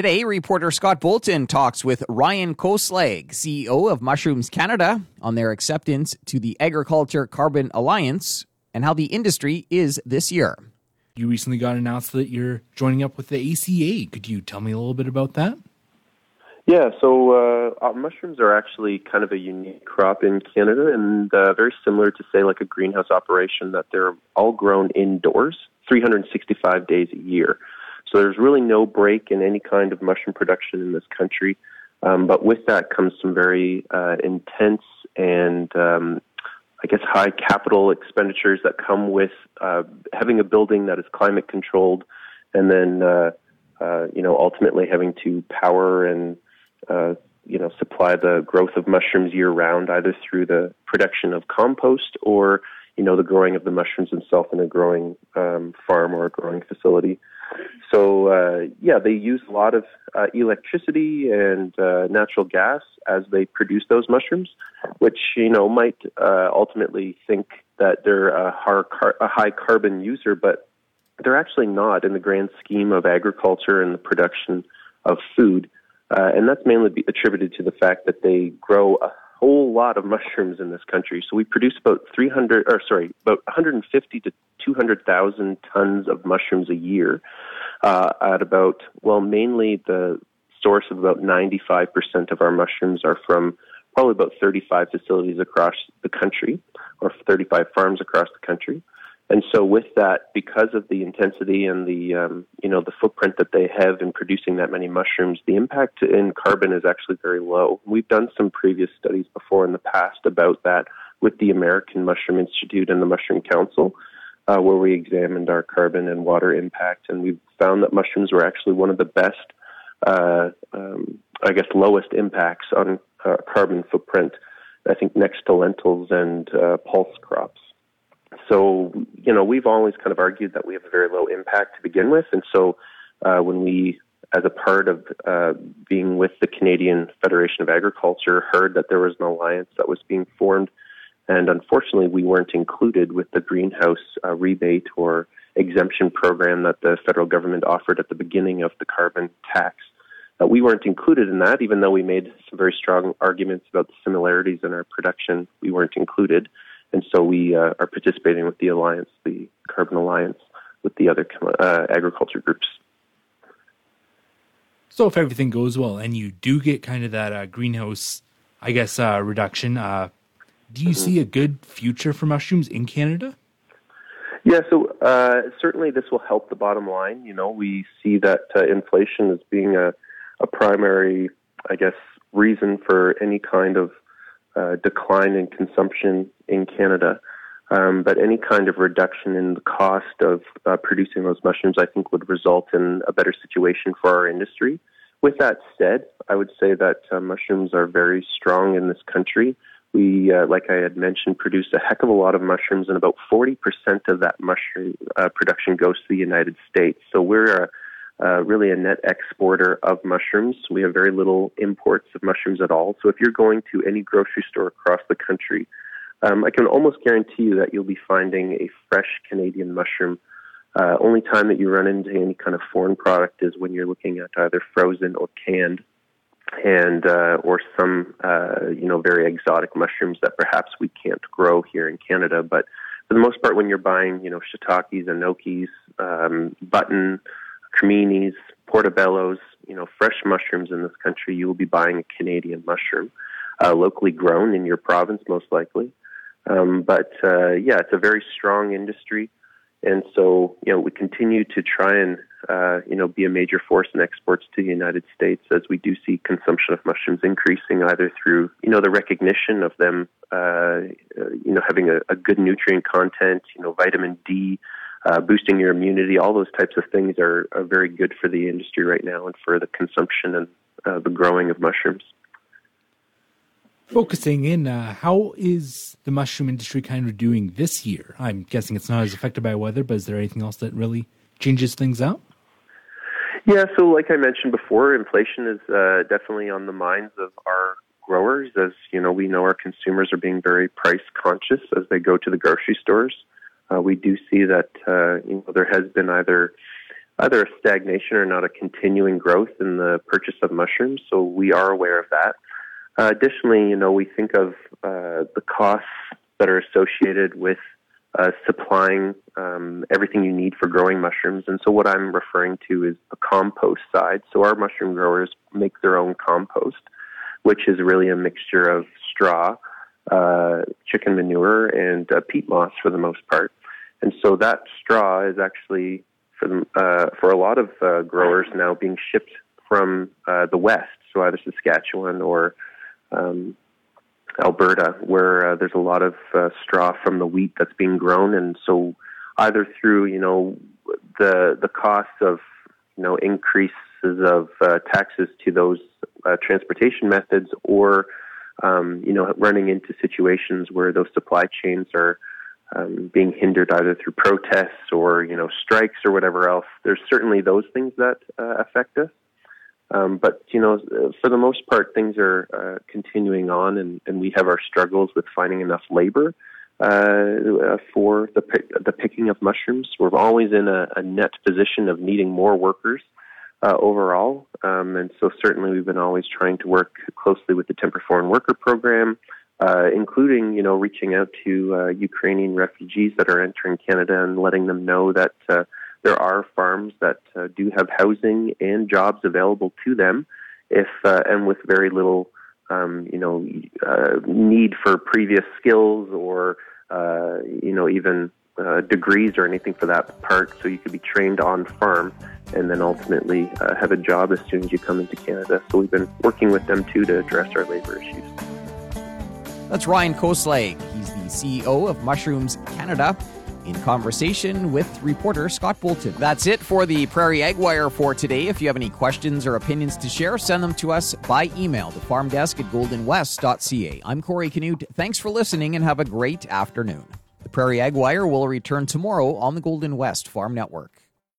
Today, reporter Scott Bolton talks with Ryan Koeslag, CEO of Mushrooms Canada, on their acceptance to the Agriculture Carbon Alliance and how the industry is this year. You recently got announced that you're joining up with the ACA. Could you tell me a little bit about that? Yeah, so mushrooms are actually kind of a unique crop in Canada and very similar to, say, like a greenhouse operation, that they're all grown indoors 365 days a year. So there's really no break in any kind of mushroom production in this country. But with that comes some very intense and, high capital expenditures that come with having a building that is climate controlled and then, ultimately having to power and, supply the growth of mushrooms year round, either through the production of compost or, the growing of the mushrooms themselves in a growing farm or a growing facility. So, they use a lot of electricity and natural gas as they produce those mushrooms, which, might ultimately think that they're a high carbon user, but they're actually not in the grand scheme of agriculture and the production of food. And that's mainly attributed to the fact that they grow a whole lot of mushrooms in this country. So we produce about 150 to 200,000 tons of mushrooms a year at about, mainly the source of about 95% of our mushrooms are from probably about 35 facilities across the country or 35 farms across the country. And so with that, because of the intensity and the, the footprint that they have in producing that many mushrooms, the impact in carbon is actually very low. We've done some previous studies before in the past about that with the American Mushroom Institute and the Mushroom Council, where we examined our carbon and water impact. And we found that mushrooms were actually one of the best, lowest impacts on carbon footprint, I think next to lentils and pulse crops. So, we've always kind of argued that we have a very low impact to begin with. And so when we, as a part of being with the Canadian Federation of Agriculture, heard that there was an alliance that was being formed, and unfortunately we weren't included with the greenhouse rebate or exemption program that the federal government offered at the beginning of the carbon tax. We weren't included in that, even though we made some very strong arguments about the similarities in our production, we weren't included. And so we are participating with the alliance, the Carbon Alliance, with the other agriculture groups. So if everything goes well and you do get kind of that greenhouse, reduction, do you see a good future for mushrooms in Canada? Yeah, so certainly this will help the bottom line. We see that inflation as being a primary, reason for any kind of decline in consumption in Canada. But any kind of reduction in the cost of producing those mushrooms, I think, would result in a better situation for our industry. With that said, I would say that mushrooms are very strong in this country. We, like I had mentioned, produce a heck of a lot of mushrooms, and about 40% of that mushroom production goes to the United States. So we're really a net exporter of mushrooms. We have very little imports of mushrooms at all. So if you're going to any grocery store across the country, I can almost guarantee you that you'll be finding a fresh Canadian mushroom. Only time that you run into any kind of foreign product is when you're looking at either frozen or canned and or some, very exotic mushrooms that perhaps we can't grow here in Canada. But for the most part, when you're buying, shiitakes, enokis, button, creminis, portobellos, fresh mushrooms in this country, you will be buying a Canadian mushroom, locally grown in your province, most likely. It's a very strong industry. And so, we continue to try and, be a major force in exports to the United States as we do see consumption of mushrooms increasing either through, the recognition of them, having a good nutrient content, vitamin D, boosting your immunity, all those types of things are very good for the industry right now and for the consumption and the growing of mushrooms. Focusing in, how is the mushroom industry kind of doing this year? I'm guessing it's not as affected by weather, but is there anything else that really changes things out? Yeah, so like I mentioned before, inflation is definitely on the minds of our growers. As we know, our consumers are being very price conscious as they go to the grocery stores. We do see that there has been either either a stagnation or not a continuing growth in the purchase of mushrooms. So we are aware of that. Additionally, you know, we think of the costs that are associated with supplying everything you need for growing mushrooms. And so what I'm referring to is the compost side. So our mushroom growers make their own compost, which is really a mixture of straw, chicken manure, and peat moss for the most part. And so that straw is actually, for a lot of growers now, being shipped from the West, so either Saskatchewan or Alberta, where there's a lot of straw from the wheat that's being grown. And so either through, you know, the costs of, you know, increases of taxes to those transportation methods, or, you know, running into situations where those supply chains are being hindered either through protests or, you know, strikes or whatever else. There's certainly those things that affect us. But, you know, for the most part, things are continuing on, and we have our struggles with finding enough labor for the picking of mushrooms. We're always in a net position of needing more workers overall. And so certainly we've been always trying to work closely with the Temporary Foreign Worker Program, including, you know, reaching out to Ukrainian refugees that are entering Canada and letting them know that there are farms that do have housing and jobs available to them, if and with very little, you know, need for previous skills or, you know, even degrees or anything for that part. So you could be trained on farm and then ultimately have a job as soon as you come into Canada. So we've been working with them too to address our labor issues. That's Ryan Koeslag. He's the CEO of Mushrooms Canada, in conversation with reporter Scott Bolton. That's it for the Prairie Ag Wire for today. If you have any questions or opinions to share, send them to us by email to farmdesk@goldenwest.ca. I'm Corey Canute. Thanks for listening and have a great afternoon. The Prairie Ag Wire will return tomorrow on the Golden West Farm Network.